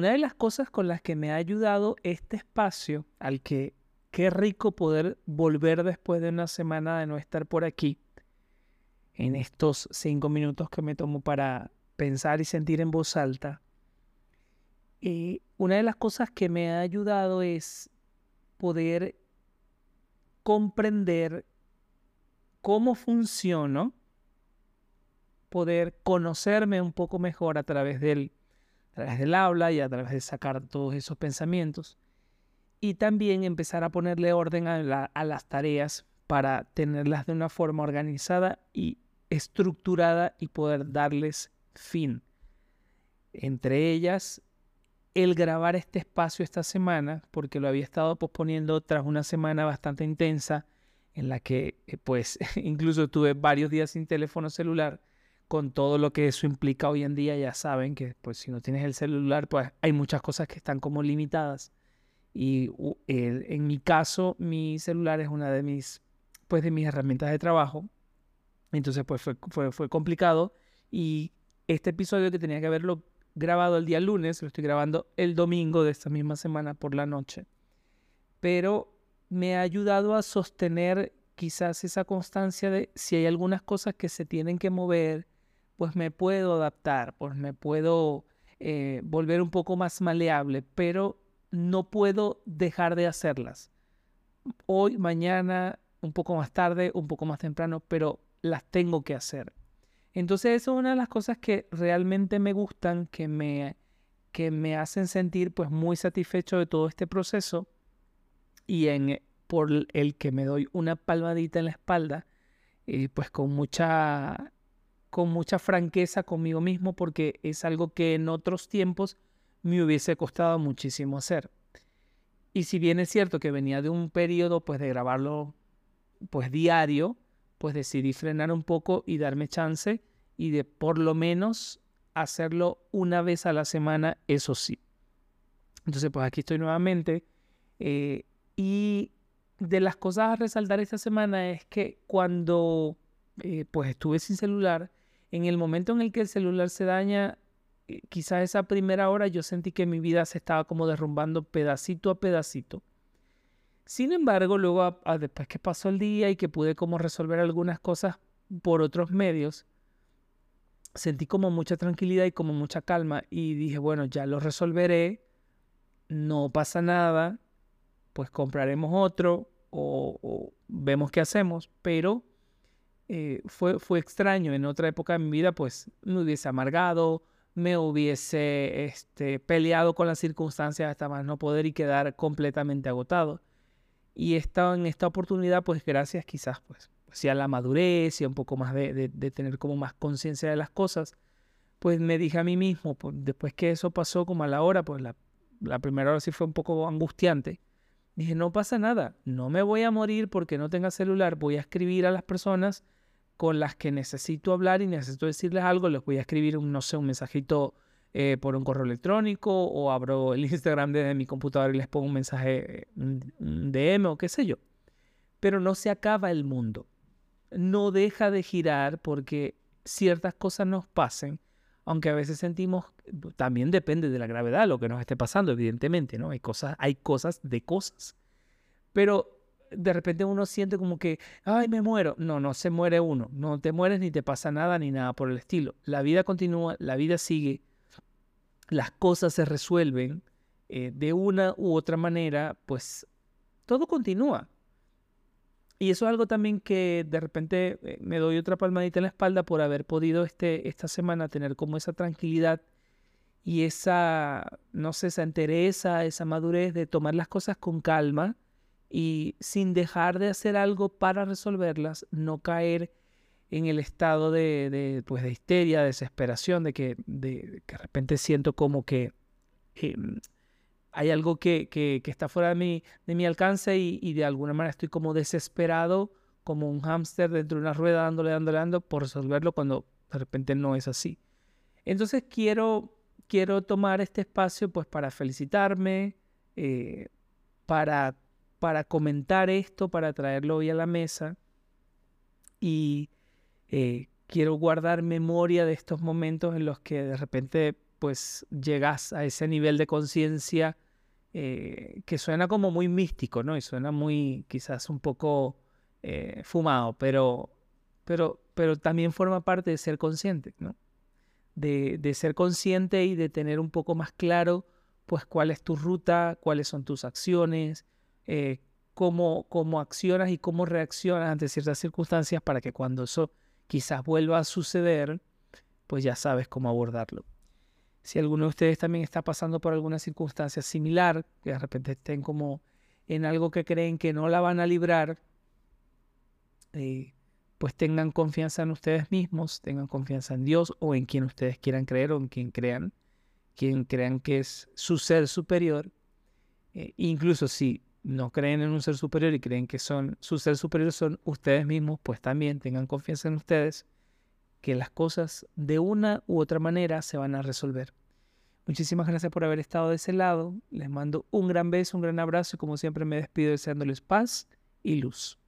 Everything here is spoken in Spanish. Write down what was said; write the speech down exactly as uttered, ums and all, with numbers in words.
una de las cosas con las que me ha ayudado este espacio, al que qué rico poder volver después de una semana de no estar por aquí, en estos cinco minutos que me tomo para pensar y sentir en voz alta, y una de las cosas que me ha ayudado es poder comprender cómo funciono, poder conocerme un poco mejor a través del, a través del habla y a través de sacar todos esos pensamientos, y también empezar a ponerle orden a, la, a las tareas para tenerlas de una forma organizada y estructurada y poder darles fin. Entre ellas, el grabar este espacio esta semana, porque lo había estado posponiendo tras una semana bastante intensa en la que pues incluso tuve varios días sin teléfono celular, con todo lo que eso implica hoy en día. Ya saben que pues si no tienes el celular, pues hay muchas cosas que están como limitadas. Y uh, el, en mi caso, mi celular es una de mis, pues, de mis herramientas de trabajo. Entonces pues fue, fue, fue complicado. Y este episodio que tenía que haberlo grabado el día lunes, lo estoy grabando el domingo de esta misma semana por la noche. Pero me ha ayudado a sostener quizás esa constancia de si hay algunas cosas que se tienen que mover, pues me puedo adaptar, pues me puedo eh, volver un poco más maleable, pero no puedo dejar de hacerlas. Hoy, mañana, un poco más tarde, un poco más temprano, pero las tengo que hacer. Entonces, eso es una de las cosas que realmente me gustan, que me, que me hacen sentir pues, muy satisfecho de todo este proceso y en, por el que me doy una palmadita en la espalda, eh, pues con mucha, con mucha franqueza conmigo mismo, porque es algo que en otros tiempos me hubiese costado muchísimo hacer. Y si bien es cierto que venía de un periodo pues, de grabarlo pues, diario, pues decidí frenar un poco y darme chance y de por lo menos hacerlo una vez a la semana, eso sí. Entonces, pues aquí estoy nuevamente. Eh, y de las cosas a resaltar esta semana es que cuando eh, pues estuve sin celular, en el momento en el que el celular se daña, eh, quizás esa primera hora yo sentí que mi vida se estaba como derrumbando pedacito a pedacito. Sin embargo, luego a, a después que pasó el día y que pude como resolver algunas cosas por otros medios, sentí como mucha tranquilidad y como mucha calma. Y dije, bueno, ya lo resolveré, no pasa nada, pues compraremos otro o, o vemos qué hacemos. Pero eh, fue, fue extraño. En otra época de mi vida, pues me hubiese amargado, me hubiese este, peleado con las circunstancias hasta más no poder y quedar completamente agotado. Y esta, en esta oportunidad, pues gracias quizás pues, a la madurez y un poco más de, de, de tener como más conciencia de las cosas, pues me dije a mí mismo, pues, después que eso pasó como a la hora, pues la, la primera hora sí fue un poco angustiante. Dije, no pasa nada, no me voy a morir porque no tenga celular, voy a escribir a las personas con las que necesito hablar y necesito decirles algo, les voy a escribir, un, no sé, un mensajito Eh, por un correo electrónico, o abro el Instagram desde mi computadora y les pongo un mensaje, un D M o qué sé yo. Pero no se acaba el mundo. No deja de girar porque ciertas cosas nos pasen, aunque a veces sentimos, también depende de la gravedad lo que nos esté pasando, evidentemente, ¿no? Hay cosas, hay cosas de cosas. Pero de repente uno siente como que, ay, me muero. No, no se muere uno. No te mueres ni te pasa nada ni nada por el estilo. La vida continúa, la vida sigue. Las cosas se resuelven eh, de una u otra manera, pues todo continúa. Y eso es algo también que de repente eh, me doy otra palmadita en la espalda por haber podido este, esta semana tener como esa tranquilidad y esa, no sé, esa entereza, esa madurez de tomar las cosas con calma y sin dejar de hacer algo para resolverlas, no caer en el estado de, de, pues de histeria, desesperación, de que de, que de repente siento como que eh, hay algo que, que, que está fuera de mi, de mi alcance y, y de alguna manera estoy como desesperado, como un hámster dentro de una rueda, dándole, dándole, dándole, por resolverlo cuando de repente no es así. Entonces quiero, quiero tomar este espacio pues, para felicitarme, eh, para, para comentar esto, para traerlo hoy a la mesa y Eh, quiero guardar memoria de estos momentos en los que de repente pues llegas a ese nivel de conciencia eh, que suena como muy místico, ¿no? Y suena muy, quizás un poco eh, fumado, pero, pero, pero también forma parte de ser consciente, ¿no? De, de ser consciente y de tener un poco más claro, pues, cuál es tu ruta, cuáles son tus acciones, eh, cómo, cómo accionas y cómo reaccionas ante ciertas circunstancias para que cuando eso quizás vuelva a suceder, pues ya sabes cómo abordarlo. Si alguno de ustedes también está pasando por alguna circunstancia similar, que de repente estén como en algo que creen que no la van a librar, eh, pues tengan confianza en ustedes mismos, tengan confianza en Dios o en quien ustedes quieran creer o en quien crean, quien crean que es su ser superior. Eh, incluso si no creen en un ser superior y creen que son su ser superior son ustedes mismos, pues también tengan confianza en ustedes, que las cosas de una u otra manera se van a resolver. Muchísimas gracias por haber estado de ese lado. Les mando un gran beso, un gran abrazo y como siempre me despido deseándoles paz y luz.